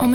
Om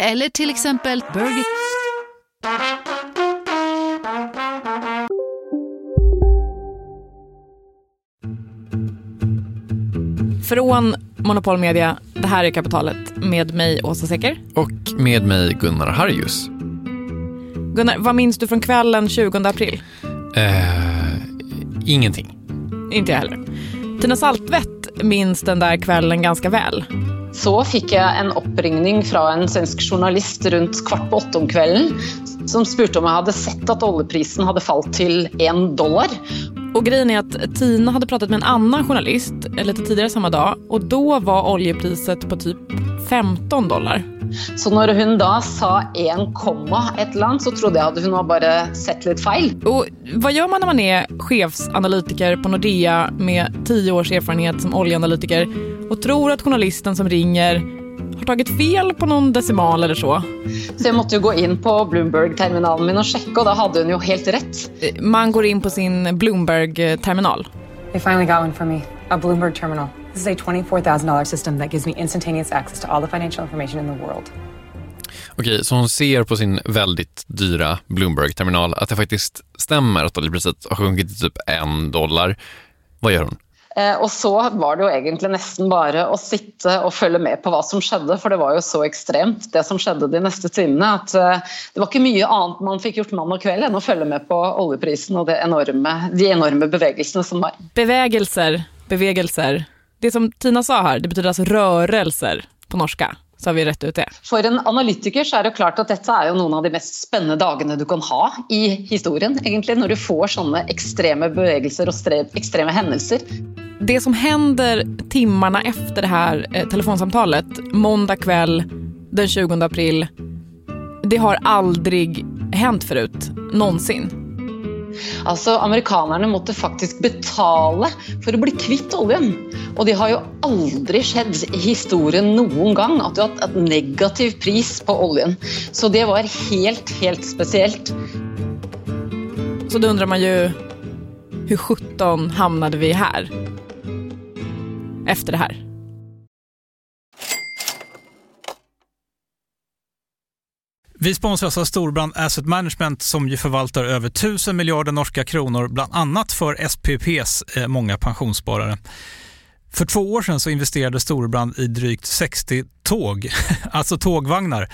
Eller till exempel Burger. Från Monopol Media, det här är Kapitalet. Med mig Åsa Secker. Och med mig Gunnar Harjus. Gunnar, vad minns du från kvällen 20 april? Ingenting. Inte heller. Tina Saltvedt minns den där kvällen ganska väl. Så fick jag en oppringning fra en svensk journalist rundt 7:15 om kvelden som spurte om jeg hadde sett at oljeprisen hadde falt til $1. Och grejen är att Tina hade pratat med en annan journalist lite tidigare samma dag och då var oljepriset på typ $15. Så när hon då sa 1,1 så trodde jag att hon bara sett lite fel. Och vad gör man när man är chefsanalytiker på Nordea med 10 års erfarenhet som oljeanalytiker och tror att journalisten som ringer har tagit fel på någon decimal eller så? Så jag måste ju gå in på Bloomberg-terminalen min och checka och då hade hon ju helt rätt. Man går in på sin Bloomberg-terminal. They finally got one for me. A Bloomberg terminal. This is a $24,000 system that gives me instantaneous access to all the financial information in the world. Okej, så hon ser på sin väldigt dyra Bloomberg-terminal att det faktiskt stämmer att oljepriset har sjunkit till typ $1. Vad gör hon? Och så var det ju egentligen nästan bara att sitta och följa med på vad som skedde, för det var ju så extremt det som skedde de nästa timmarna att det var inte mycket annat man fick gjort man och kväll än att följa med på oljeprisen och de enorma bevegelserna som var. Bevegelser. Det som Tina sa här, det betyder alltså rörelser på norska. Så har vi rätt ut det. För en analytiker så är det klart att detta är ju någon av de mest spännande dagarna du kan ha i historien egentligen när du får såna extrema bevegelser och extrema händelser. Det som händer timmarna efter det här telefonsamtalet måndag kväll den 20 april, det har aldrig hänt förut någonsin. Alltså, amerikanerna måste faktiskt betala för att bli kvitt oljan. Och det har ju aldrig skett i historien någon gång att du har ett negativt pris på oljan. Så det var helt speciellt. Så då undrar man ju, hur 17 hamnade vi här? Efter det här. Vi sponsras av Storbrand Asset Management som ju förvaltar över 1 000 miljarder norska kronor bland annat för SPPs många pensionssparare. För 2 år sedan så investerade Storbrand i drygt 60 tåg, alltså tågvagnar,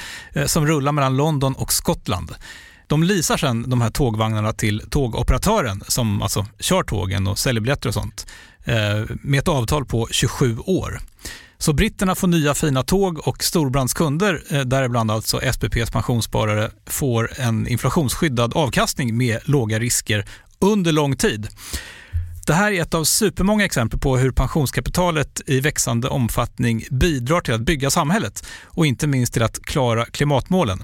som rullar mellan London och Skottland. De leasar sedan de här tågvagnarna till tågoperatören som alltså kör tågen och säljer biljetter och sånt med ett avtal på 27 år. Så britterna får nya fina tåg och storbrandskunder, däribland alltså SPPs pensionssparare, får en inflationsskyddad avkastning med låga risker under lång tid. Det här är ett av supermånga exempel på hur pensionskapitalet i växande omfattning bidrar till att bygga samhället och inte minst till att klara klimatmålen.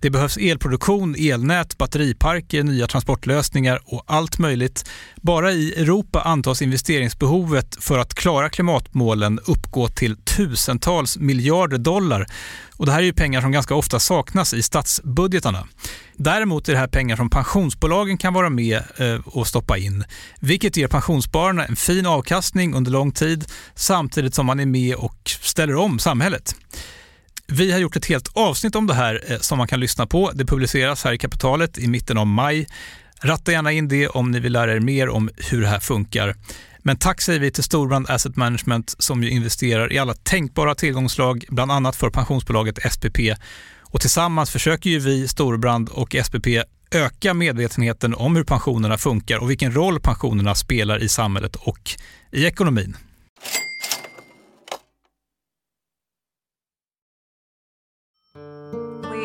Det behövs elproduktion, elnät, batteriparker, nya transportlösningar och allt möjligt. Bara i Europa antas investeringsbehovet för att klara klimatmålen uppgå till tusentals miljarder $. Och det här är ju pengar som ganska ofta saknas i statsbudgetarna. Däremot är det här pengar som pensionsbolagen kan vara med och stoppa in, vilket ger pensionsspararna en fin avkastning under lång tid samtidigt som man är med och ställer om samhället. Vi har gjort ett helt avsnitt om det här som man kan lyssna på. Det publiceras här i Kapitalet i mitten av maj. Ratta gärna in det om ni vill lära er mer om hur det här funkar. Men tack säger vi till Storbrand Asset Management som ju investerar i alla tänkbara tillgångslag, bland annat för pensionsbolaget SPP. Och tillsammans försöker ju vi, Storbrand och SPP, öka medvetenheten om hur pensionerna funkar och vilken roll pensionerna spelar i samhället och i ekonomin.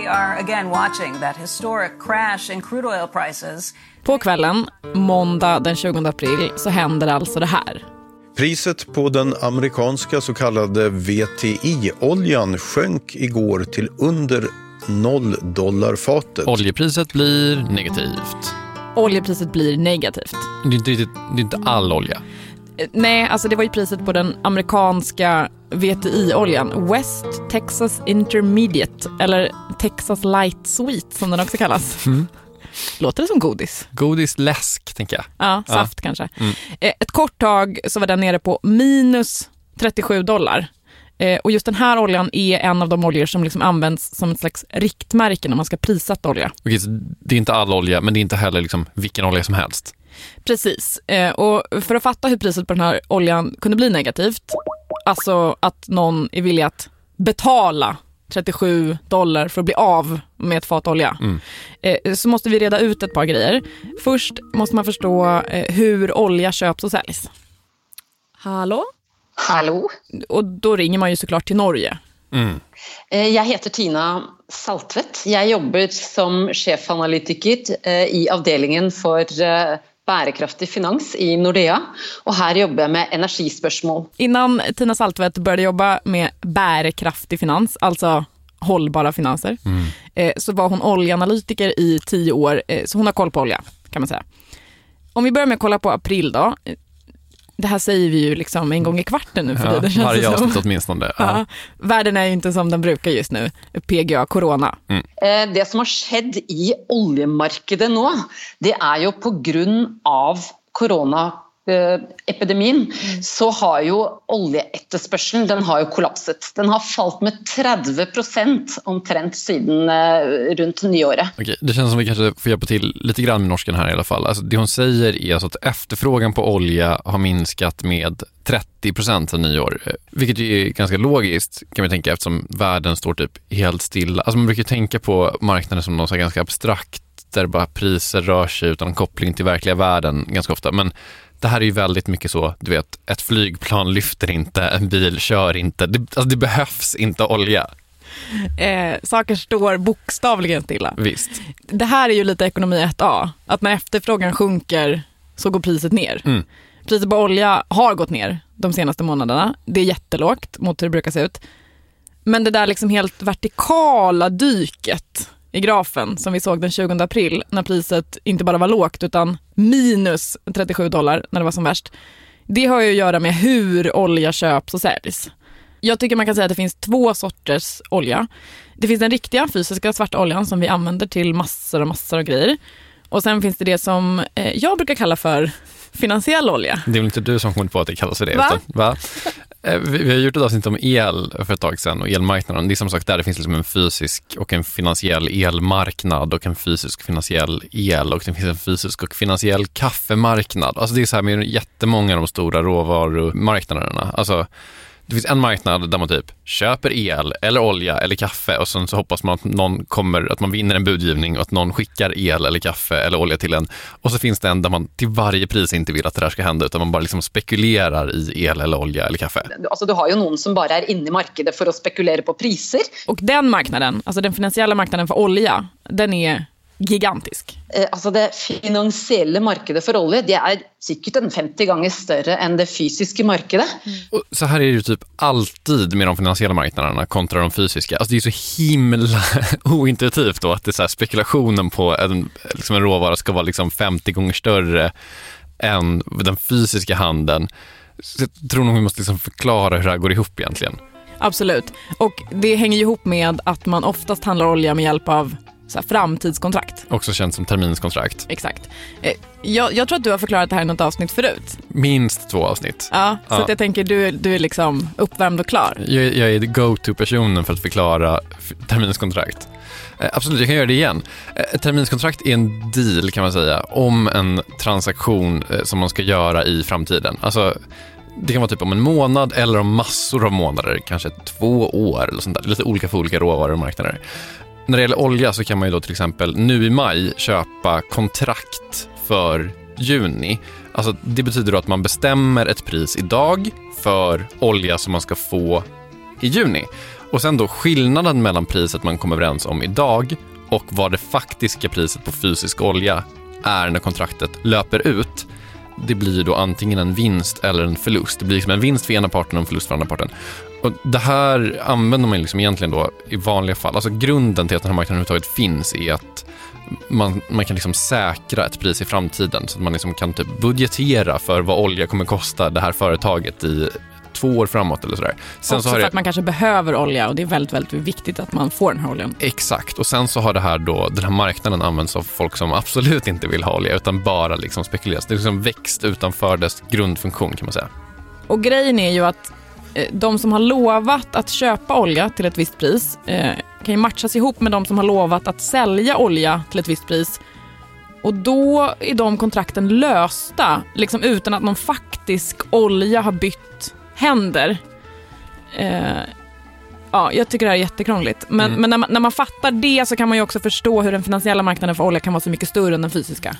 are again watching that historic crash in crude oil prices. På kvällen, måndag den 20 april, så händer alltså det här. Priset på den amerikanska så kallade WTI-oljan sjönk igår till under $0 fatet. Oljepriset blir negativt. Oljepriset blir negativt. Det är inte all olja. Nej, alltså det var ju priset på den amerikanska WTI-oljan, West Texas Intermediate, eller Texas Light Sweet som den också kallas. Mm. Låter det som godis? Godis, läsk, tänker jag. Ja, saft kanske. Mm. Ett kort tag så var den nere på minus $37. Och just den här oljan är en av de oljor som liksom används som ett slags riktmärke när man ska prissätta olja. Okej, så det är inte all olja, men det är inte heller liksom vilken olja som helst. Precis. Och för att fatta hur priset på den här oljan kunde bli negativt, alltså att någon är villig att betala $37 för att bli av med ett fat olja, så måste vi reda ut ett par grejer. Först måste man förstå hur olja köps och säljs. Hallå? Hallå? Och då ringer man ju såklart till Norge. Mm. Jag heter Tina Saltvedt. Jag jobbar som chefanalytiker i avdelningen för bærekraftig finans i Nordea, och här jobbar jag med energispörsmål. Innan Tina Saltvedt började jobba med bærekraftig finans, alltså hållbara finanser, så var hon oljeanalytiker i 10 år, så hon har koll på olja, kan man säga. Om vi börjar med att kolla på april då. Det här säger vi ju liksom en gång i kvarten nu för det känns varje avsnitt åtminstone. Ja. Världen är ju inte som den brukar just nu. PGA, corona. Mm. Det som har skett i oljemarkedet nu, det är ju på grund av coronaepidemin så har ju oljeefterspørseln, den har ju kollapsat. Den har fallit med 30% omtrent sedan runt nyåret. Okej, det känns som vi kanske får hjälpa till lite grann med norsken här i alla fall. Alltså, det hon säger är alltså att efterfrågan på olja har minskat med 30% sedan nyår. Vilket ju är ganska logiskt, kan vi tänka, eftersom världen står typ helt stilla. Alltså man brukar tänka på marknaden som något så ganska abstrakt där bara priser rör sig utan koppling till verkliga världen ganska ofta. Men det här är ju väldigt mycket så, du vet, ett flygplan lyfter inte, en bil kör inte. Det behövs inte olja. Saker står bokstavligen stilla. Visst. Det här är ju lite ekonomi 1A. Att när efterfrågan sjunker så går priset ner. Mm. Priset på olja har gått ner de senaste månaderna. Det är jättelågt mot hur det brukar se ut. Men det där liksom helt vertikala dyket i grafen som vi såg den 20 april när priset inte bara var lågt utan minus $37 när det var som värst. Det har ju att göra med hur olja köps och säljs. Jag tycker man kan säga att det finns 2 sorters olja. Det finns den riktiga fysiska svarta oljan som vi använder till massor av grejer. Och sen finns det som jag brukar kalla för finansiell olja. Det är väl inte du som kommer på att det kallas för det? Va? Utan, va? Vi har gjort ett avsnitt om el för ett tag sedan och elmarknaden. Det är som sagt där det finns liksom en fysisk och en finansiell elmarknad och en fysisk och finansiell el och det finns en fysisk och finansiell kaffemarknad. Alltså det är så här med jättemånga av de stora råvarumarknaderna. Alltså det finns en marknad där man typ köper el eller olja eller kaffe och sen så hoppas man att någon kommer, att man vinner en budgivning och att någon skickar el eller kaffe eller olja till en. Och så finns det en där man till varje pris inte vill att det här ska hända utan man bara liksom spekulerar i el eller olja eller kaffe. Alltså du har ju någon som bara är inne i marknaden för att spekulera på priser. Och den marknaden, alltså den finansiella marknaden för olja, den är gigantisk. Alltså det finansiella markedet för olja, det är säkert en 50 gånger större än det fysiska markedet. Mm. Så här är det ju typ alltid med de finansiella marknaderna kontra de fysiska. Alltså det är så himla ointuitivt då att det är så här spekulationen på en råvara ska vara liksom 50 gånger större än den fysiska handeln. Så jag tror nog vi måste liksom förklara hur det här går ihop egentligen. Absolut. Och det hänger ihop med att man oftast handlar olja med hjälp av så här, framtidskontrakt. Också känt som terminskontrakt. Exakt. Jag tror att du har förklarat det här i något avsnitt förut. Minst 2 avsnitt. Ja, så att jag tänker du är liksom uppvärmd och klar. Jag är go-to-personen för att förklara terminskontrakt. Absolut, jag kan göra det igen. Ett terminskontrakt är en deal, kan man säga, om en transaktion som man ska göra i framtiden. Alltså det kan vara typ om en månad eller om massor av månader, kanske 2 år eller sånt där. Lite olika för olika råvarumarknader. När det gäller olja så kan man ju då till exempel nu i maj köpa kontrakt för juni. Alltså det betyder då att man bestämmer ett pris idag för olja som man ska få i juni. Och sen då skillnaden mellan priset man kom överens om idag och vad det faktiska priset på fysisk olja är när kontraktet löper ut. Det blir då antingen en vinst eller en förlust. Det blir liksom en vinst för ena parten och en förlust för andra parten. Och det här använder man liksom egentligen då i vanliga fall. Alltså grunden till att den här marknaden överhuvudtaget finns är att man kan liksom säkra ett pris i framtiden. Så att man liksom kan typ budgetera för vad olja kommer kosta det här företaget i 2 år framåt eller sådär. Sen också så har för att man kanske behöver olja och det är väldigt, väldigt viktigt att man får den här oljan. Exakt, och sen så har det här då, den här marknaden används av folk som absolut inte vill ha olja utan bara liksom spekuleras. Det är liksom växt utanför dess grundfunktion kan man säga. Och grejen är ju att de som har lovat att köpa olja till ett visst pris kan ju matchas ihop med de som har lovat att sälja olja till ett visst pris. Och då är de kontrakten lösta liksom utan att någon faktisk olja har bytt händer. Ja, jag tycker det här är jättekrångligt. Men när man fattar det så kan man ju också förstå hur den finansiella marknaden för olja kan vara så mycket större än den fysiska.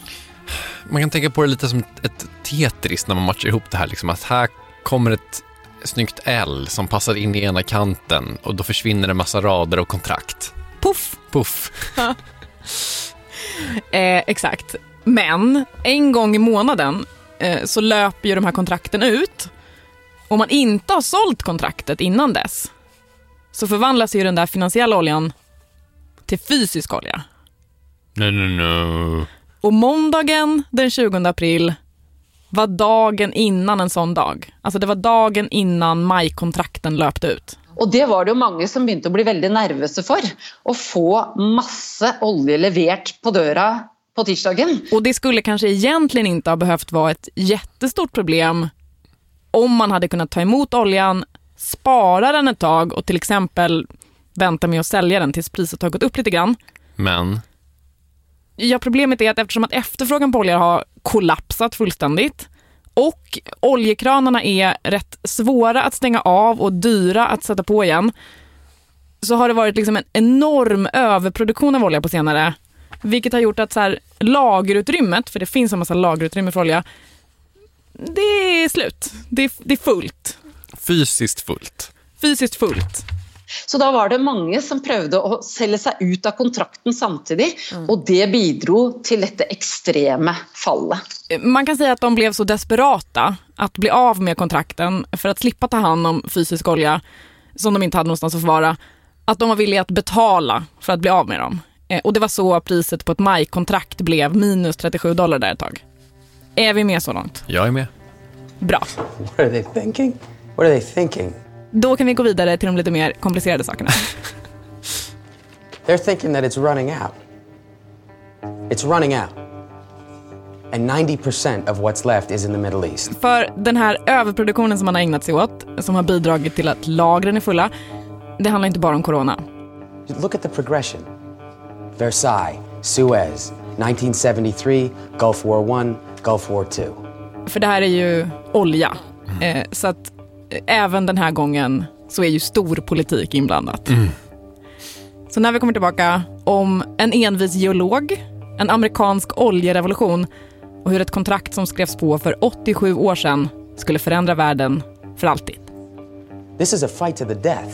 Man kan tänka på det lite som ett Tetris när man matchar ihop det här. Liksom, att här kommer ett snyggt L som passar in i ena kanten och då försvinner en massa rader och kontrakt. Puff! Puff. Ja. Exakt. Men en gång i månaden så löper ju de här kontrakten ut. Om man inte har sålt kontraktet innan dess så förvandlas ju den där finansiella oljan till fysisk olja. No. Och måndagen den 20 april var dagen innan en sån dag. Alltså det var dagen innan majkontrakten löpte ut. Och det var det många som började bli väldigt nervösa för. Att få massa olja levererat på dörra på tisdagen. Och det skulle kanske egentligen inte ha behövt vara ett jättestort problem om man hade kunnat ta emot oljan, spara den ett tag och till exempel vänta med att sälja den tills priset har gått upp lite grann. Men? Ja, problemet är att eftersom att efterfrågan på olja har kollapsat fullständigt och oljekranarna är rätt svåra att stänga av och dyra att sätta på igen så har det varit liksom en enorm överproduktion av olja på senare. Vilket har gjort att så här, lagerutrymmet, för det finns en massa lagerutrymme för olja, det är slut. Det är fullt. Fysiskt fullt. Så då var det många som prövde att sälja sig ut av kontrakten samtidigt och det bidrog till detta extrema fallet. Man kan säga att de blev så desperata att bli av med kontrakten för att slippa ta hand om fysisk olja som de inte hade någonstans att förvara att de var villiga att betala för att bli av med dem. Och det var så priset på ett majkontrakt blev minus $37 där ett tag. Är vi med så långt? Jag är med. Bra. What are they thinking? Då kan vi gå vidare till de lite mer komplicerade sakerna. They're thinking that it's running out. It's running out. And 90% of what's left is in the Middle East. För den här överproduktionen som man har ägnat sig åt, som har bidragit till att lagren är fulla, det handlar inte bara om corona. Look at the progression. Versailles, Suez, 1973, Gulf War I, Gulf War II. För det här är ju olja. Så att även den här gången så är ju stor politik inblandat. Så när vi kommer tillbaka om en envis geolog, en amerikansk oljerevolution och hur ett kontrakt som skrevs på för 87 år sedan skulle förändra världen för alltid. This is a fight to the death.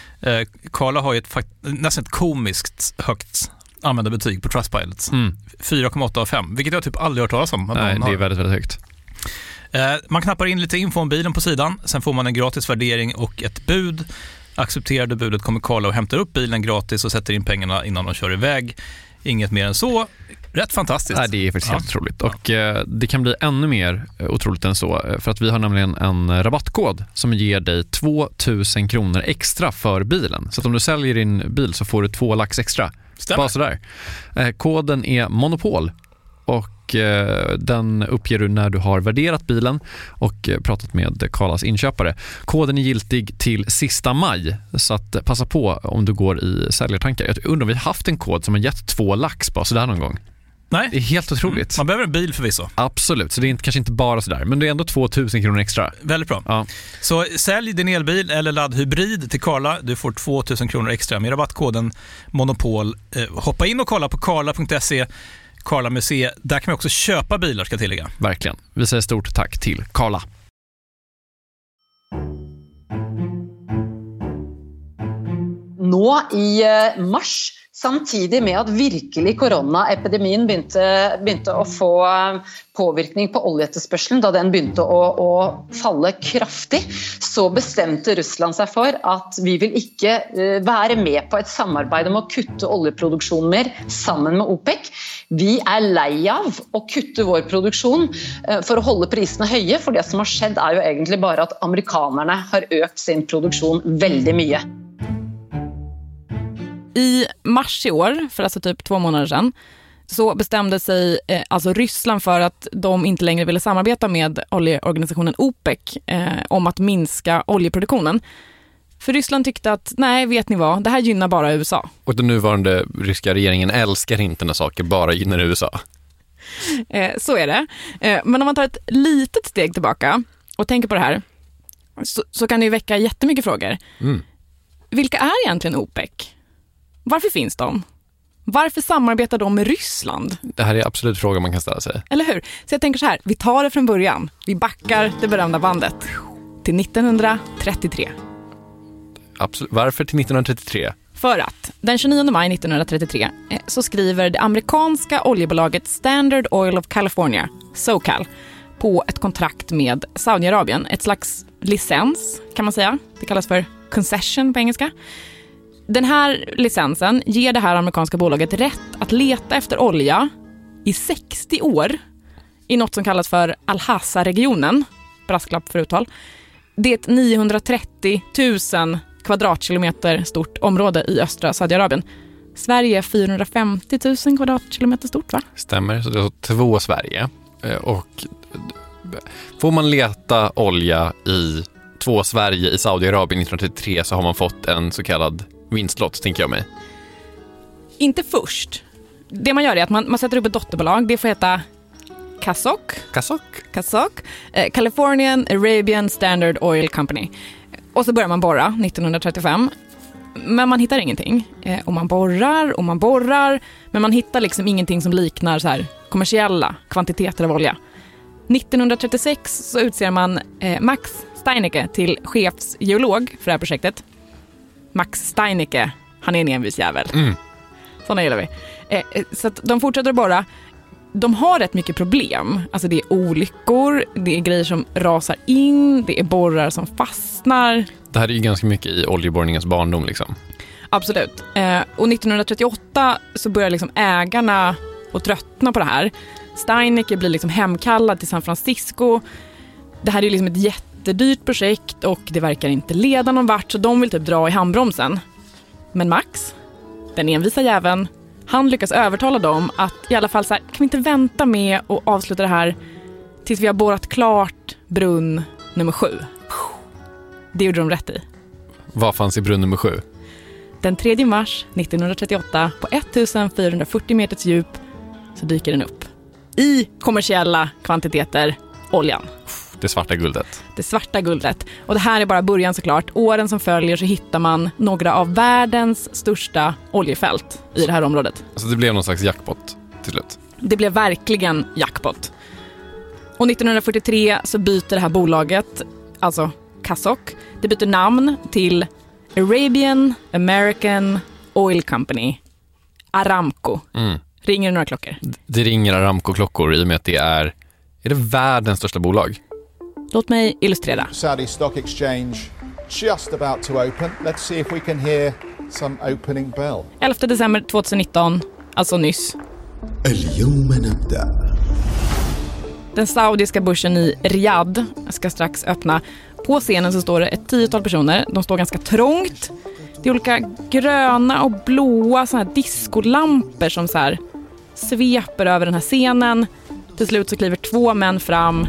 Carla har ju ett nästan ett komiskt högt användarbetyg på Trustpilot. 4,8 av 5, vilket jag typ aldrig hört talas om. Nej, det är väldigt, väldigt högt. Man knappar in lite info om bilen på sidan, sen får man en gratis värdering och ett bud. Accepterade budet kommer Carla och hämtar upp bilen gratis och sätter in pengarna innan de kör iväg. Inget mer än så. Rätt fantastiskt. Nej, det är faktiskt helt otroligt. Och det kan bli ännu mer otroligt än så, för att vi har nämligen en rabattkod som ger dig 2000 kronor extra för bilen. Så att om du säljer din bil så får du 2 lax extra. Stämmer. Bara sådär. Koden är Monopol och den uppger du när du har värderat bilen och pratat med Carlas inköpare. Koden är giltig till sista maj, så att passa på om du går i säljartankar. Jag undrar om vi har haft en kod som har gett 2 lax bara sådär någon gång. Nej. Det är helt otroligt. Man behöver en bil förvisso. Absolut, så det är kanske inte bara sådär, men det är ändå 2000 kronor extra. Väldigt bra. Ja. Så sälj din elbil eller ladd hybrid till Carla. Du får 2000 kronor extra med rabattkoden Monopol. Hoppa in och kolla på carla.se. Carla Museet, där kan man också köpa bilar, ska tillägga. Verkligen. Vi säger stort tack till Carla. Nå i mars, samtidig med at virkelig koronaepidemien begynte å få påvirkning på oljeetterspørselen, da den begynte å falle kraftig, så bestemte Russland seg for at vi vil ikke være med på et samarbeid om å kutte oljeproduksjonen mer sammen med OPEC. Vi er lei av å kutte vår produksjon for å holde prisene høye, for det som har skjedd er jo egentlig bare at amerikanerne har økt sin produksjon veldig mye. I mars i år, för alltså typ 2 månader sedan, så bestämde sig alltså Ryssland för att de inte längre ville samarbeta med oljeorganisationen OPEC om att minska oljeproduktionen. För Ryssland tyckte att, nej vet ni vad, det här gynnar bara USA. Och den nuvarande ryska regeringen älskar inte när saker bara gynnar USA. Så är det. Men om man tar ett litet steg tillbaka och tänker på det här, så kan det ju väcka jättemycket frågor. Mm. Vilka är egentligen OPEC? Varför finns de? Varför samarbetar de med Ryssland? Det här är absolut frågan man kan ställa sig. Eller hur? Så jag tänker så här, vi tar det från början. Vi backar det berömda bandet till 1933. Absolut. Varför till 1933? För att den 29 maj 1933 så skriver det amerikanska oljebolaget Standard Oil of California, SoCal, på ett kontrakt med Saudiarabien. Ett slags licens kan man säga. Det kallas för concession på engelska. Den här licensen ger det här amerikanska bolaget rätt att leta efter olja i 60 år i något som kallas för Al-Hasa-regionen, brasklapp för uttal. Det är ett 930 000 kvadratkilometer stort område i östra Saudiarabien. Sverige är 450 000 kvadratkilometer stort, va? Stämmer, så det är 2 Sverige. Och får man leta olja i 2 Sverige i Saudiarabien 1933 så har man fått en så kallad vinstlott, tänker jag mig. Inte först. Det man gör är att man sätter upp ett dotterbolag. Det får heta CASOC. Californian Arabian Standard Oil Company. Och så börjar man borra 1935. Men man hittar ingenting. Och man borrar. Men man hittar liksom ingenting som liknar så här kommersiella kvantiteter av olja. 1936 så utser man Max Steineke till chefsgeolog för det här projektet. Max Steineke, han är en envis jävel. Mm. Såna gillar vi. Så att de fortsätter borra. De har rätt mycket problem. Alltså det är olyckor, det är grejer som rasar in, det är borrar som fastnar. Det här är ju ganska mycket i oljeborrningens barndom liksom. Absolut. Och 1938 så börjar liksom ägarna att tröttna på det här. Steineke blir liksom hemkallad till San Francisco. Det här är liksom ett jätte jättedyrt projekt och det verkar inte leda någon vart, så de vill typ dra i handbromsen. Men Max, den envisa jäveln, han lyckas övertala dem att i alla fall så här, kan vi inte vänta med och avsluta det här tills vi har borrat klart brunn nummer 7. Det gjorde de rätt i. Vad fanns i brunn nummer 7? Den 3 mars 1938 på 1440 meters djup så dyker den upp. I kommersiella kvantiteter oljan. Det svarta guldet. Det svarta guldet. Och det här är bara början såklart. Åren som följer så hittar man några av världens största oljefält i det här området. Så det blev någon slags jackpot till slut? Det blev verkligen jackpot. Och 1943 så byter det här bolaget, alltså CASOC, det byter namn till Arabian American Oil Company, Aramco. Mm. Ringer det några klockor? Det ringer Aramco-klockor i och med att det är det världens största bolag? Låt mig illustrera. Saudi Stock Exchange just about to open. Let's see if we can hear some opening bell. 11 december 2019, alltså nyss. Den saudiska börsen i Riyadh ska strax öppna. På scenen så står det ett 10-tal personer. De står ganska trångt. Det är olika gröna och blåa såna här diskolampor som så här sveper över den här scenen. Till slut så kliver 2 män fram,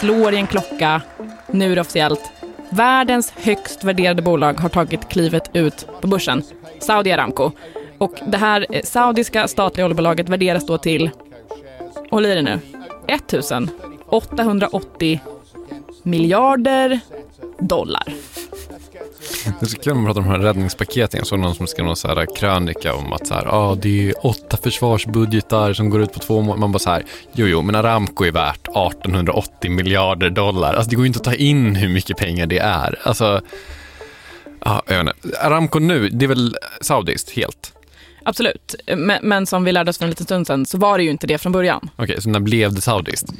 slår i en klocka. Nu är det officiellt. Världens högst värderade bolag har tagit klivet ut på börsen. Saudi Aramco. Och det här saudiska statliga oljebolaget värderas då till, håll i det nu, 1880 miljarder dollar. Det är så kul att man pratar om de här räddningspaketen. Jag såg någon som skrev någon så här krönika om att så här, det är 8 försvarsbudgetar som går ut på 2 månader. Man bara så här, jo, men Aramco är värt 1880 miljarder dollar. Alltså det går ju inte att ta in hur mycket pengar det är. Alltså, jag vet inte. Aramco nu, det är väl saudiskt helt? Absolut, men som vi lärde oss för en liten stund sedan så var det ju inte det från början. Okej, så när blev det saudiskt?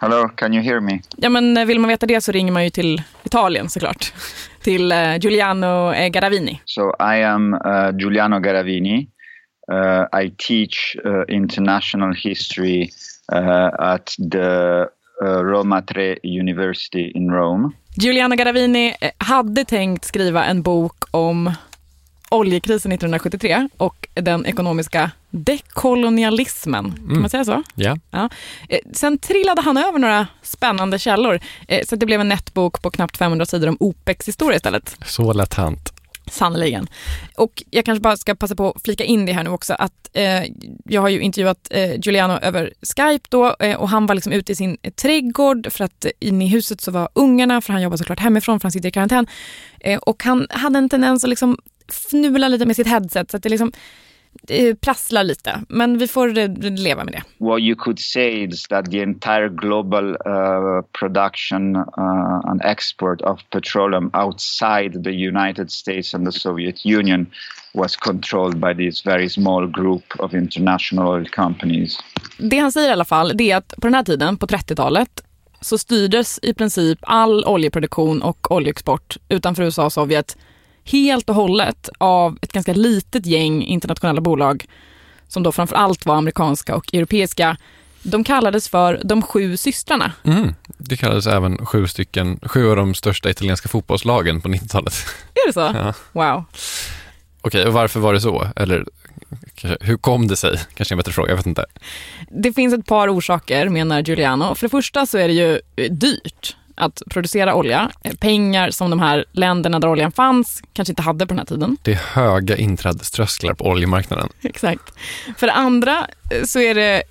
Hello, can you hear me? Ja, men vill man veta det så ringer man ju till Italien såklart. Till Giuliano Garavini. So I am Giuliano Garavini. I teach international history at the Roma Tre University in Rome. Giuliano Garavini hade tänkt skriva en bok om oljekrisen 1973 och den ekonomiska dekolonialismen. Kan man säga så? Yeah. Ja. Sen trillade han över några spännande källor så det blev en nätbok på knappt 500 sidor om OPECs historia istället. Så lätt hänt. Sannoliken. Och jag kanske bara ska passa på att flika in det här nu också att jag har ju intervjuat Giuliano över Skype då och han var liksom ute i sin trädgård för att inne i huset så var ungarna, för han jobbar såklart hemifrån för han sitter i karantän och han hade en tendens att liksom fnula lite med sitt headset så att det liksom prasslar lite, men vi får leva med det. What you could say is that the entire global production and export of petroleum outside the United States and the Soviet Union was controlled by this very small group of international oil companies. Det han säger i alla fall, det är att på den här tiden, på 30-talet, så styrdes i princip all oljeproduktion och oljeexport utanför USA och Sovjet helt och hållet av ett ganska litet gäng internationella bolag som då framförallt var amerikanska och europeiska. De kallades för de 7 systrarna. Mm. Det kallades även 7 av de största italienska fotbollslagen på 90-talet. Är det så? Ja. Wow. Okej, och varför var det så? Eller hur kom det sig? Kanske en bättre fråga, jag vet inte. Det finns ett par orsaker, menar Giuliano. För det första så är det ju dyrt att producera olja. Pengar som de här länderna där oljan fanns kanske inte hade på den här tiden. Det är höga inträdeströsklar på oljemarknaden. Exakt. För det andra så är det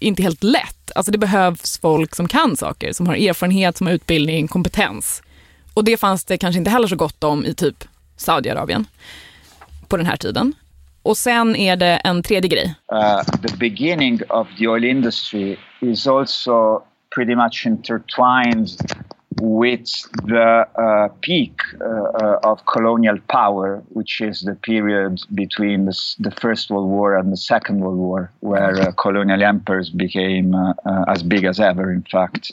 inte helt lätt. Alltså det behövs folk som kan saker, som har erfarenhet, som har utbildning, kompetens. Och det fanns det kanske inte heller så gott om i typ Saudiarabien på den här tiden. Och sen är det en tredje grej. The beginning of the oil industry is also pretty much intertwined with the peak of colonial power, which is the period between the First World War and the Second World War, where colonial empires became as big as ever, in fact,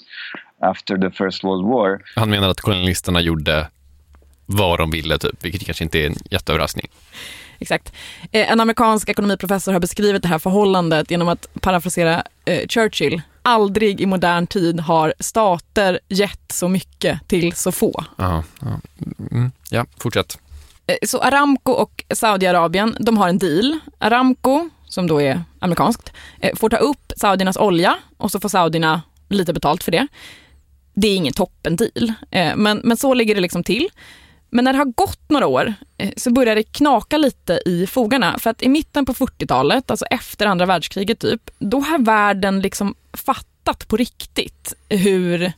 after the First World War. Han menar att kolonialisterna gjorde vad de ville, typ, vilket kanske inte är en jätteöverraskning. Exakt. En amerikansk ekonomiprofessor har beskrivit det här förhållandet genom att parafrasera Churchill. aldrig i modern tid har stater gett så mycket till så få. Ja, fortsätt. Så Aramco och Saudiarabien, de har en deal. Aramco, som då är amerikanskt, får ta upp saudiernas olja och så får saudierna lite betalt för det. Det är ingen toppen deal, men så ligger det liksom till. Men när det har gått några år så börjar det knaka lite i fogarna. För att i mitten på 40-talet, alltså efter andra världskriget typ, då har världen liksom fattat på riktigt hur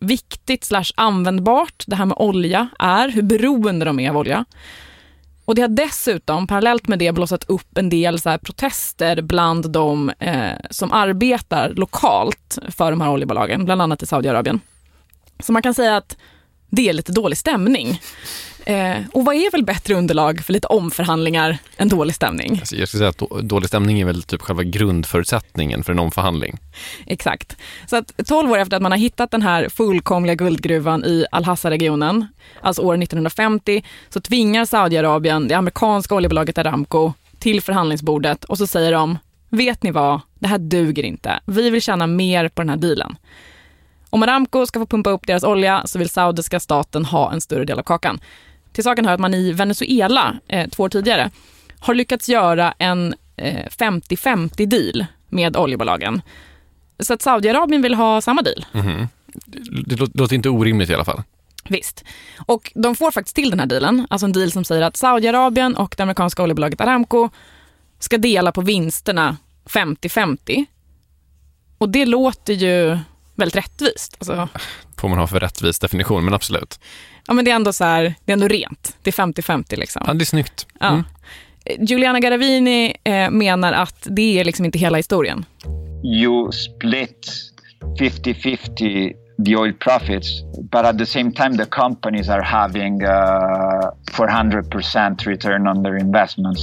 viktigt / användbart det här med olja är, hur beroende de är av olja. Och det har dessutom parallellt med det blossat upp en del så här protester bland de som arbetar lokalt för de här oljebolagen, bland annat i Saudiarabien. Så man kan säga att det är lite dålig stämning. Och vad är väl bättre underlag för lite omförhandlingar än dålig stämning? Alltså jag skulle säga att dålig stämning är väl typ själva grundförutsättningen för en omförhandling. Exakt. Så att 12 år efter att man har hittat den här fullkomliga guldgruvan i Al-Hassa-regionen, alltså år 1950, så tvingar Saudiarabien det amerikanska oljebolaget Aramco till förhandlingsbordet och så säger de, vet ni vad, det här duger inte. Vi vill tjäna mer på den här dealen. Om Aramco ska få pumpa upp deras olja så vill saudiska staten ha en större del av kakan. Till saken hör att man i Venezuela 2 år tidigare har lyckats göra en 50-50 deal med oljebolagen. Så att Saudiarabien vill ha samma deal. Mm-hmm. Det låter inte orimligt i alla fall. Visst. Och de får faktiskt till den här dealen. Alltså en deal som säger att Saudiarabien och det amerikanska oljebolaget Aramco ska dela på vinsterna 50-50. Och det låter ju väldigt rättvist. Alltså, får man ha för rättvis definition, men absolut. Ja, men det är ändå så här, det är ändå rent. Det är 50-50 liksom. Ja, det är snyggt. Mm. Ja. Giuliano Garavini menar att det är liksom inte hela historien. You split 50-50 the oil profits, but at the same time the companies are having 400% return on their investments.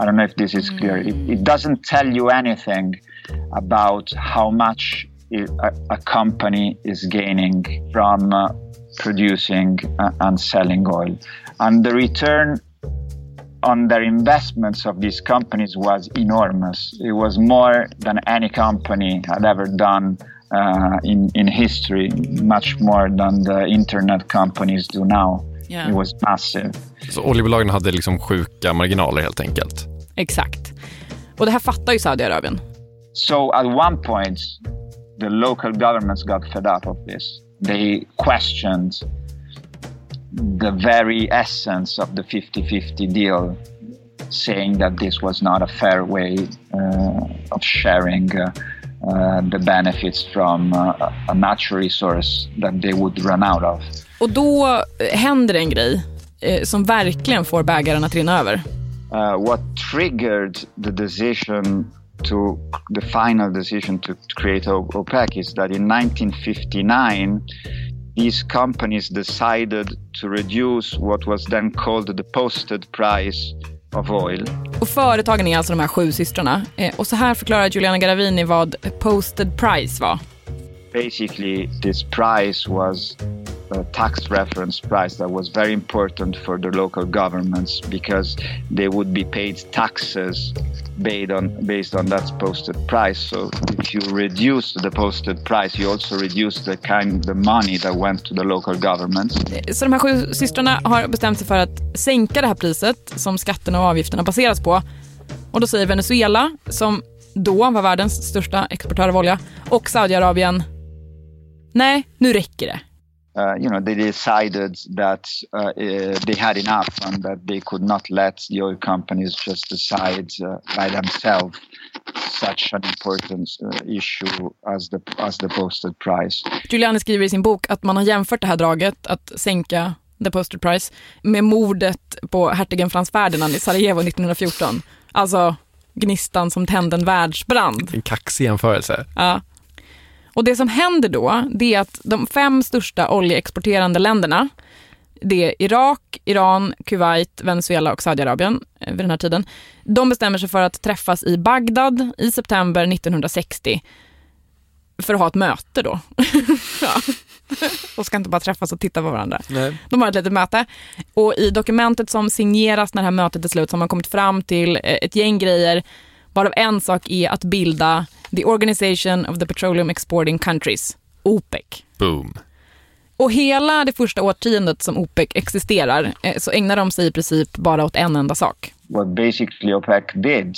I don't know if this is clear. It doesn't tell you anything about how much a company is gaining from producing and selling oil. And the return on their investments of these companies was enormous. It was more than any company had ever done in history, much more than the internet companies do now. Yeah. It was massive. Så oljebolagen hade liksom sjuka marginaler helt enkelt. Exakt. Och det här fattar ju Saudiarabien. So at one point the local governments got fed up of this. They questioned the very essence of the 50-50 deal, saying that this was not a fair way of sharing the benefits from a natural resource that they would run out of. Och då händer en grej som verkligen får bägaren att rinna över. What triggered the decision to the final decision to create OPEC is that in 1959 these companies decided to reduce what was then called the posted price of oil. Och företagen är alltså de här 7 systrarna. Och så här förklarar Giuliano Garavini vad posted price var. Basically this price was a tax reference price that was very important for the local governments because they would be paid taxes based on that posted price. So if you reduce the posted price, you also reduce the money that went to the local governments. Så de här 7 systrarna har bestämt sig för att sänka det här priset som skatterna och avgifterna baseras på. Och då säger Venezuela, som då var världens största exportör av olja, och Saudiarabien, nej, nu räcker det. They decided that they had enough and that they could not let the oil companies just decide by themselves such an important issue as the posted price. Giuliani skriver i sin bok att man har jämfört det här draget att sänka the posted price med mordet på hertigen Franz Ferdinand i Sarajevo 1914. Alltså gnistan som tände en världsbrand. En kaxig jämförelse. Ja. Och det som händer då, det är att de 5 största oljeexporterande länderna, det är Irak, Iran, Kuwait, Venezuela och Saudiarabien vid den här tiden, de bestämmer sig för att träffas i Bagdad i september 1960 för att ha ett möte då. Ja. Och ska inte bara träffas och titta på varandra. Nej. De har ett litet möte. Och i dokumentet som signeras när det här mötet är slut så har man kommit fram till ett gäng grejer. varav en sak är att bilda The Organization of the Petroleum Exporting Countries, OPEC. Boom. Och hela det första årtiondet som OPEC existerar så ägnar de sig i princip bara åt en enda sak. What basically OPEC did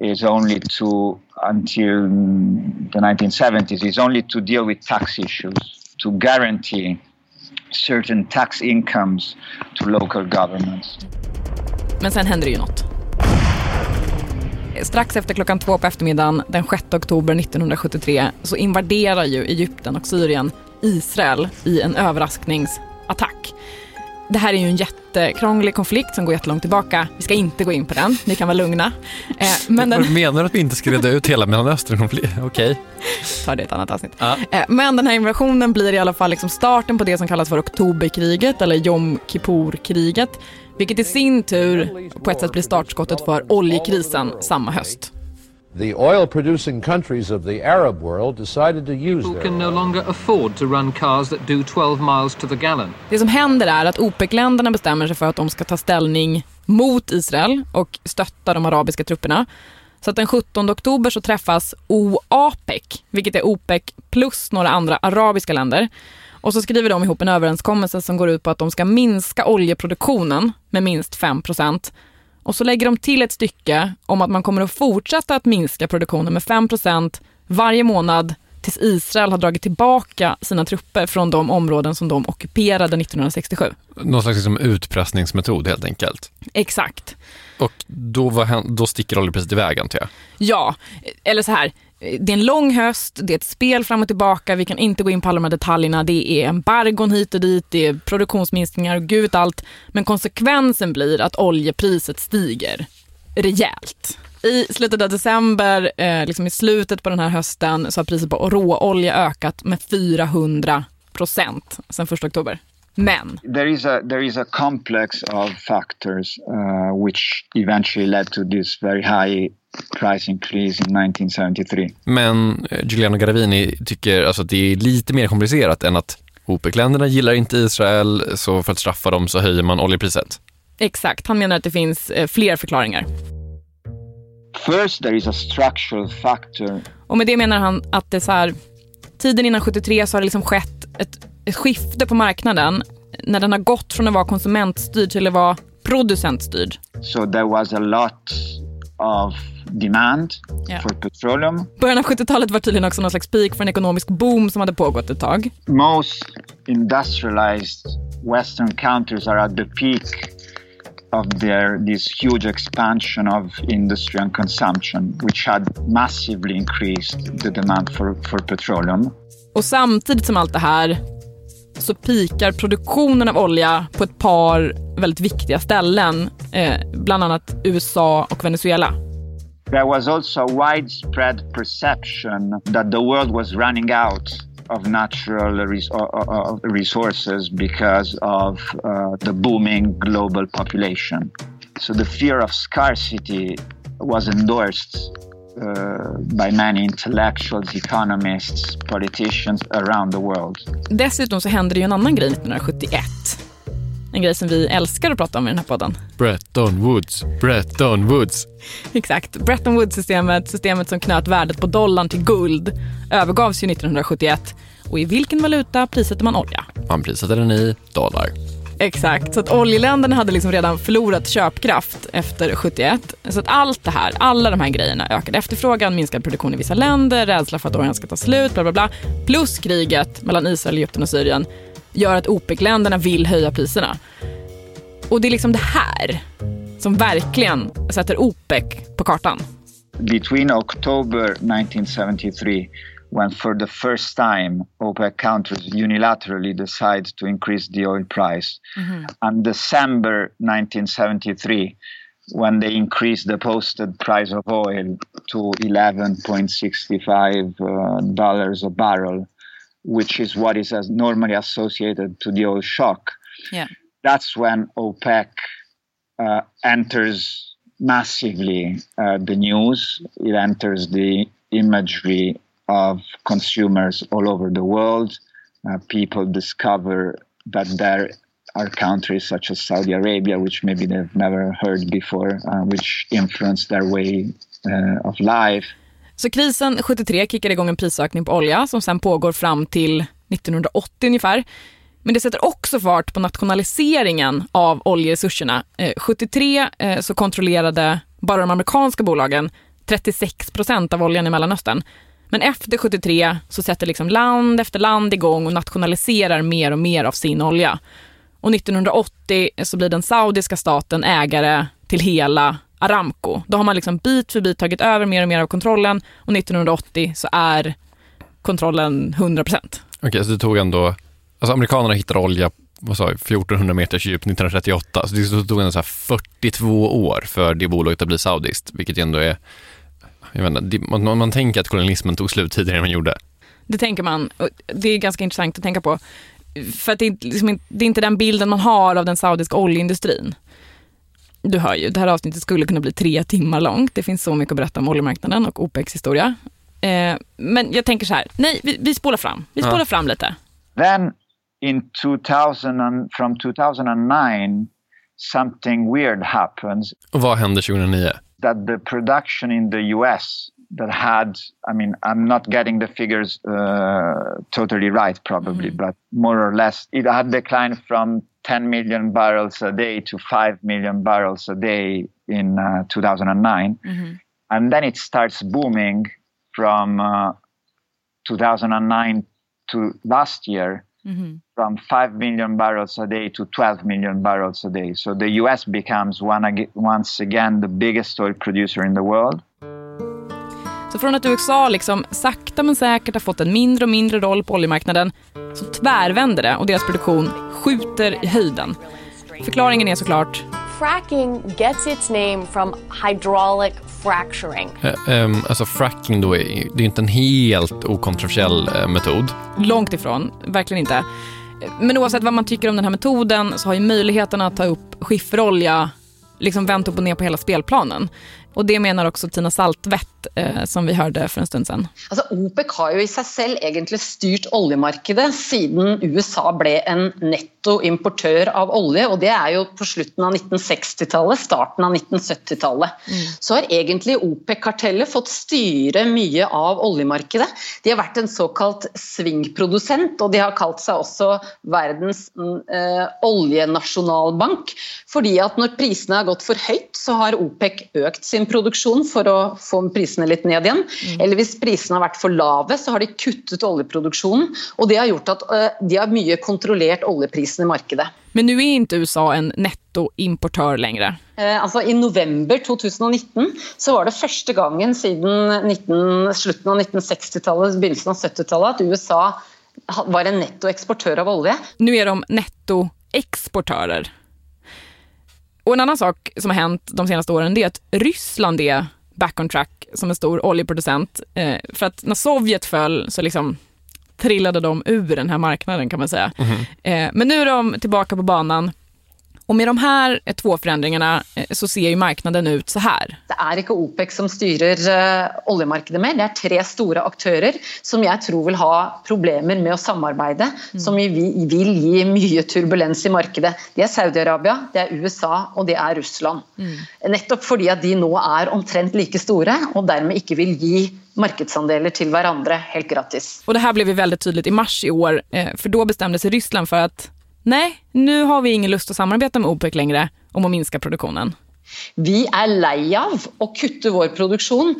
is only to, until the 1970s, is only to deal with tax issues, to guarantee certain tax incomes to local governments. Men sen händer det ju något. Strax efter 14:00 på eftermiddagen den 6 oktober 1973 så invaderar ju Egypten och Syrien Israel i en överraskningsattack. Det här är ju en jättekrånglig konflikt som går jättelångt tillbaka. Vi ska inte gå in på den, ni kan vara lugna. Men den... Menar du att vi inte ska reda ut hela Mellanöstern-konflikten? Okej. Okay. Ta det ett annat avsnitt. Ah. Men den här invasionen blir i alla fall liksom starten på det som kallas för Oktoberkriget eller Yom Kippur-kriget, vilket i sin tur på ett sätt blir startskottet för oljekrisen samma höst. The oil-producing countries of the Arab world decided to use them. People can no longer afford to run cars that do 12 miles to the gallon. Det som händer är att OPEC-länderna bestämmer sig för att de ska ta ställning mot Israel och stötta de arabiska trupperna. Så att den 17 oktober så träffas OAPEC, vilket är OPEC plus några andra arabiska länder. Och så skriver de ihop en överenskommelse som går ut på att de ska minska oljeproduktionen med minst 5%. Och så lägger de till ett stycke om att man kommer att fortsätta att minska produktionen med 5% varje månad tills Israel har dragit tillbaka sina trupper från de områden som de ockuperade 1967. Någon slags liksom utpressningsmetod helt enkelt. Exakt. Och då sticker oljepriset iväg antar jag. Ja, eller så här. Det är en lång höst, det är ett spel fram och tillbaka, vi kan inte gå in på alla de här detaljerna, det är embargon hit och dit, det är produktionsminskningar och gud allt. Men konsekvensen blir att oljepriset stiger rejält. I slutet av december, liksom i slutet på den här hösten, så har priset på råolja ökat med 400% sedan 1 oktober. Men there is a complex of factors which eventually led to this very high price increase in 1973. Men Giuliano Garavini tycker alltså att det är lite mer komplicerat än att OPEC-länderna gillar inte Israel, så för att straffa dem så höjer man oljepriset. Exakt, han menar att det finns fler förklaringar. First there is a structural factor. Och med det menar han att det så här, tiden innan 73 så har det liksom skett ett skifte på marknaden när den har gått från att vara konsumentstyrd till att vara producentstyrd. So there was a lot of demand for petroleum. Början av 70-talet var tydligen också någon slags peak för en ekonomisk boom som hade pågått ett tag. Most industrialized western countries are at the peak of this huge expansion of industry and consumption, which had massively increased the demand for petroleum. Och samtidigt som allt det här så pikar produktionen av olja på ett par väldigt viktiga ställen, bland annat USA och Venezuela. There was also a widespread perception that the world was running out of natural resources because of the booming global population. So the fear of scarcity was endorsed by many intellectuals, economists, politicians around the world. Dessutom så hände det ju en annan grej 1971. En grej som vi älskar att prata om i den här podden. Bretton Woods. Exakt. Bretton Woods-systemet, systemet som knöt värdet på dollarn till guld, övergavs ju 1971. Och i vilken valuta prissätter man olja? Man prissätter den i dollar. Exakt, så att oljeländerna hade liksom redan förlorat köpkraft efter 71. Så att allt det här, alla de här grejerna, ökad efterfrågan, minskad produktion i vissa länder, rädsla för att oljan ska ta slut, bla bla bla, plus kriget mellan Israel, Egypten och Syrien gör att OPEC-länderna vill höja priserna. Och det är liksom det här som verkligen sätter OPEC på kartan. Between October 1973 when for the first time OPEC countries unilaterally decide to increase the oil price. Mm-hmm. And December 1973, when they increased the posted price of oil to $11.65 a barrel, which is what is as normally associated to the oil shock. Yeah. That's when OPEC enters massively the news. It enters the imagery of consumers all over the world. People discover that there are countries such as Saudi Arabia, which maybe they've never heard before, which influence their way of life. Så krisen 73 kickade igång en prisökning på olja som sen pågår fram till 1980 ungefär. Men det sätter också fart på nationaliseringen av oljeresurserna. 73 så kontrollerade bara de amerikanska bolagen 36% av oljan i Mellanöstern. Men efter 73 så sätter liksom land efter land igång och nationaliserar mer och mer av sin olja. Och 1980 så blir den saudiska staten ägare till hela Aramco. Då har man liksom bit för bit tagit över mer och mer av kontrollen. Och 1980 så är kontrollen 100%. Okej, så du tog ändå... Alltså amerikanerna hittade olja 1400 meters djup 1938. Så det tog ändå så här 42 år för det bolaget att bli saudiskt. Vilket ändå är... Jag vet inte, man tänker att kolonialismen tog slut tidigare än man gjorde. Det tänker man. Och det är ganska intressant att tänka på. För att det är inte den bilden man har av den saudiska oljeindustrin. Du hör ju, det här avsnittet skulle kunna bli 3 timmar långt. Det finns så mycket att berätta om oljemarknaden och OPECs historia. Men jag tänker så här, nej, vi spolar fram. Vi spolar fram lite. Then in 2009 something weird happens. Och vad hände 2009? That the production in the US that had, I mean, I'm not getting the figures totally right probably, but more or less it had declined from 10 million barrels a day to 5 million barrels a day in 2009. Mm-hmm. And then it starts booming from 2009 to last year, mm-hmm. from 5 million barrels a day to 12 million barrels a day. So the US becomes once again the biggest oil producer in the world. Så från att USA liksom sakta men säkert har fått en mindre och mindre roll på oljemarknaden så tvärvänder det och deras produktion skjuter i höjden. Förklaringen är såklart... Fracking gets its name from hydraulic fracturing. Alltså fracking då det är inte en helt okontroversiell metod. Långt ifrån, verkligen inte. Men oavsett vad man tycker om den här metoden så har ju möjligheten att ta upp skifferolja liksom vänt upp och ner på hela spelplanen. Och det menar också Tina Saltvedt som vi hörde för en stund sedan. Alltså OPEC har ju i sig själv egentligen styrt oljemarkedet sedan USA blev en nettoimportör av olja. Och det är ju på slutet av 1960-talet, starten av 1970-talet. Mm. Så har egentligen OPEC-kartellen fått styra mycket av oljemarkedet. De har varit en så kallad svingproducent och de har kallat sig också världens oljenationalbank. Fordi att när priserna har gått för högt så har OPEC ökt sin produktion för att få priserna lite ned igen. Mm. Eller hvis priserna har varit för lave så har de kuttat oljeproduktionen och det har gjort att de har mycket kontrollerat oljepriserna i markedet. Men nu är inte USA en nettoimportör längre. Alltså i november 2019 så var det första gången sedan slutet av 1960-talet och början av 70-talet att USA var en nettoexportör av olja. Nu är de nettoexportörer. Och en annan sak som har hänt de senaste åren det är att Ryssland är back on track som en stor oljeproducent. För att när Sovjet föll så liksom trillade de ur den här marknaden kan man säga. Mm-hmm. Men nu är de tillbaka på banan. Och med de här 2 förändringarna så ser ju marknaden ut så här. Det är inte OPEC som styrer oljemarknaden mer. Det är 3 stora aktörer som jag tror vill ha problemer med att samarbeta. Mm. Som vi vill ge mycket turbulens i marknaden. Det är Saudi-Arabien, det är USA och det är Ryssland. Mm. Nettopp för att de nu är omtrent lika stora och därmed inte vill ge marknadsandelar till varandra helt gratis. Och det här blev ju väldigt tydligt i mars i år. För då bestämde sig Ryssland för att nej, nu har vi ingen lust att samarbeta med OPEC längre om att minska produktionen. Vi är lei av att kutta vår produktion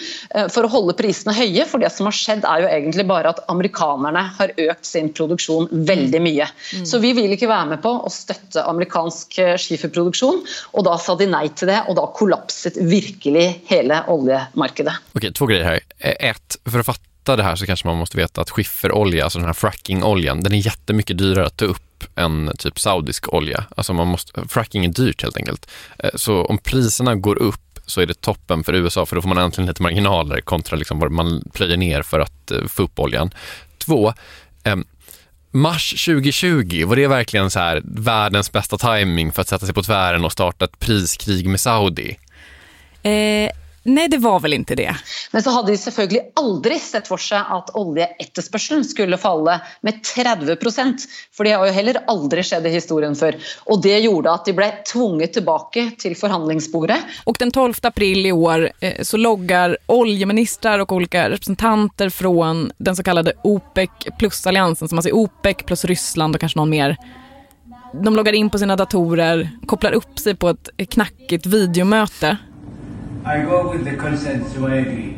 för att hålla priserna höga. För det som har skett är ju egentligen bara att amerikanerna har ökat sin produktion väldigt mycket. Mm. Så vi vill inte vara med på att stötta amerikansk skifferproduktion. Och då sa de nej till det och då kollapsade verkligen hela oljemarkedet. Okej, 2 grejer här. 1, för att fatta det här så kanske man måste veta att skifferolja, alltså den här frackingoljan, den är jättemycket dyrare att ta upp en typ saudisk olja. Alltså fracking är dyrt helt enkelt. Så om priserna går upp så är det toppen för USA för då får man äntligen lite marginaler kontra liksom vad man plöjer ner för att få upp oljan. 2. Mars 2020, var det verkligen så här världens bästa timing för att sätta sig på tvären och starta ett priskrig med Saudi? Nej, det var väl inte det. Men så hade de selvfølgelig aldrig sett för sig att oljeefterspørseln skulle falla med 30%, för det har ju heller aldrig skett i historien för. Och det gjorde att de blev tvungna tillbaka till förhandlingsbordet. Och den 12 april i år så loggar oljeministrar och olika representanter från den så kallade OPEC plus alliansen, som alltså är OPEC plus Ryssland och kanske någon mer. De loggar in på sina datorer, kopplar upp sig på ett knackigt videomöte. I go with the consent, so I agree.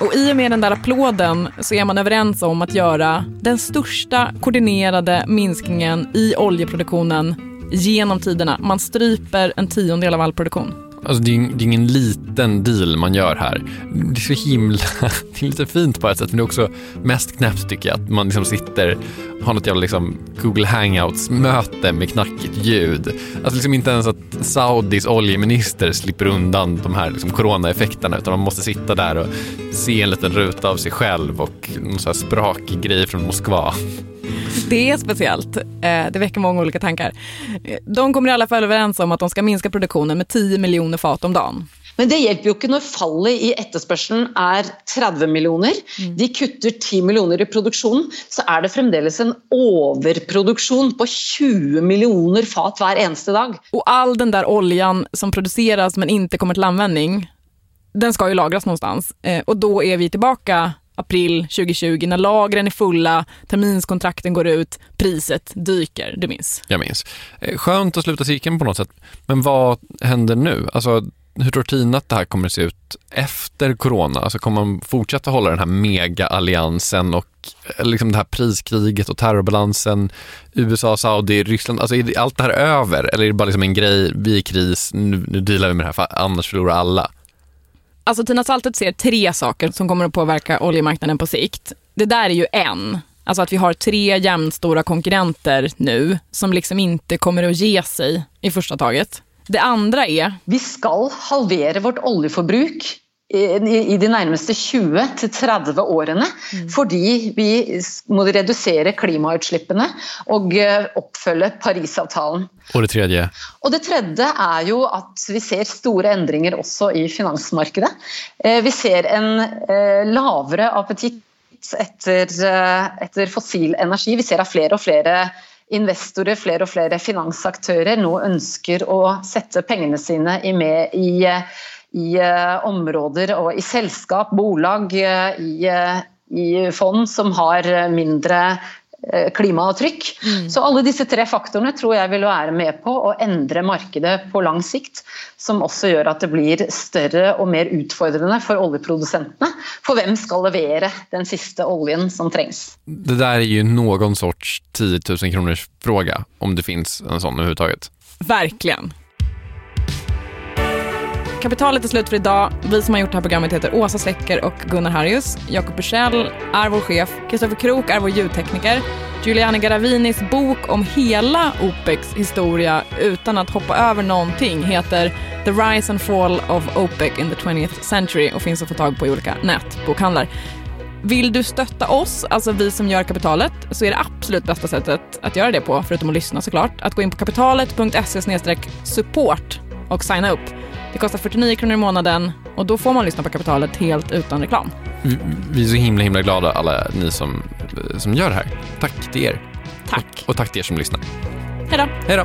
Och i och med den där applåden så är man överens om att göra den största koordinerade minskningen i oljeproduktionen genom tiderna. Man stryper 1/10 av all produktion. Alltså det är ingen liten deal man gör här. Det är så himla, det är lite fint på ett sätt, men det är också mest knäppt tycker jag, att man liksom sitter och har något jävla liksom Google Hangouts-möte med knackigt ljud. Alltså liksom inte ens att Saudis oljeminister slipper undan de här liksom corona-effekterna, utan man måste sitta där och se en liten ruta av sig själv och någon så här sprakig grej från Moskva. Det är speciellt. Det väcker många olika tankar. De kommer i alla fall överens om att de ska minska produktionen med 10 miljoner fat om dagen. Men det hjälper ju inte när fallet i efterspørseln är 30 miljoner. De kutter 10 miljoner i produktionen, så är det framdeles en överproduktion på 20 miljoner fat var eneste dag. Och all den där oljan som produceras men inte kommer till användning, den ska ju lagras någonstans. Och då är vi tillbaka april 2020, när lagren är fulla, terminskontrakten går ut, priset dyker, du minns. Jag minns. Skönt att sluta cirkeln på något sätt. Men vad händer nu? Alltså, hur tror Tina att det här kommer att se ut efter corona? Alltså, kommer man fortsätta hålla den här mega-alliansen och liksom det här priskriget och terrorbalansen, USA, Saudi, Ryssland? Alltså, är allt det här över? Eller är det bara liksom en grej, vi är i kris, nu dealar vi med det här, för annars förlorar alla? Alltså Tina Saltvedt ser 3 saker som kommer att påverka oljemarknaden på sikt. Det där är ju en. Alltså att vi har 3 jämnstora konkurrenter nu som liksom inte kommer att ge sig i första taget. Det andra är... Vi ska halvera vårt oljeforbruk i de närmaste 20-30 åren, fordi vi må reducera klimautslippene och uppfylla Parisavtalen. Och det tredje? Och det tredje är ju att vi ser stora ändringar också i finansmarkedet. Vi ser en lavere appetit efter fossil energi. Vi ser att fler och fler investorer, fler och fler finansaktörer nu önskar att sätta pengarna sina i områder och i sällskap, bolag, i fond som har mindre klimaavtryck. Så alla dessa 3 faktorerna tror jag vill vara med på att ändra marknaden på lång sikt, som också gör att det blir större och mer utfordrande för oljeproducenterna. För vem ska leverera den sista oljan som trängs? Det där är ju någon sorts 10 000 kronors fråga, om det finns en sån överhuvudtaget. Verkligen. Kapitalet är slut för idag. Vi som har gjort det här programmet heter Åsa Secker och Gunnar Harjus. Jakob Bursell är vår chef. Kristoffer Krok är vår ljudtekniker. Giuliano Garavinis bok om hela OPECs historia utan att hoppa över någonting heter The Rise and Fall of OPEC in the 20th Century och finns att få tag på i olika nätbokhandlar. Vill du stötta oss, alltså vi som gör Kapitalet, så är det absolut bästa sättet att göra det på, förutom att lyssna såklart, att gå in på kapitalet.se/support och signa upp. Det kostar 49 kronor i månaden och då får man lyssna på Kapitalet helt utan reklam. Vi är så himla glada, alla ni som gör det här. Tack till er. Tack. Och tack till er som lyssnar. Hej då. Hej då.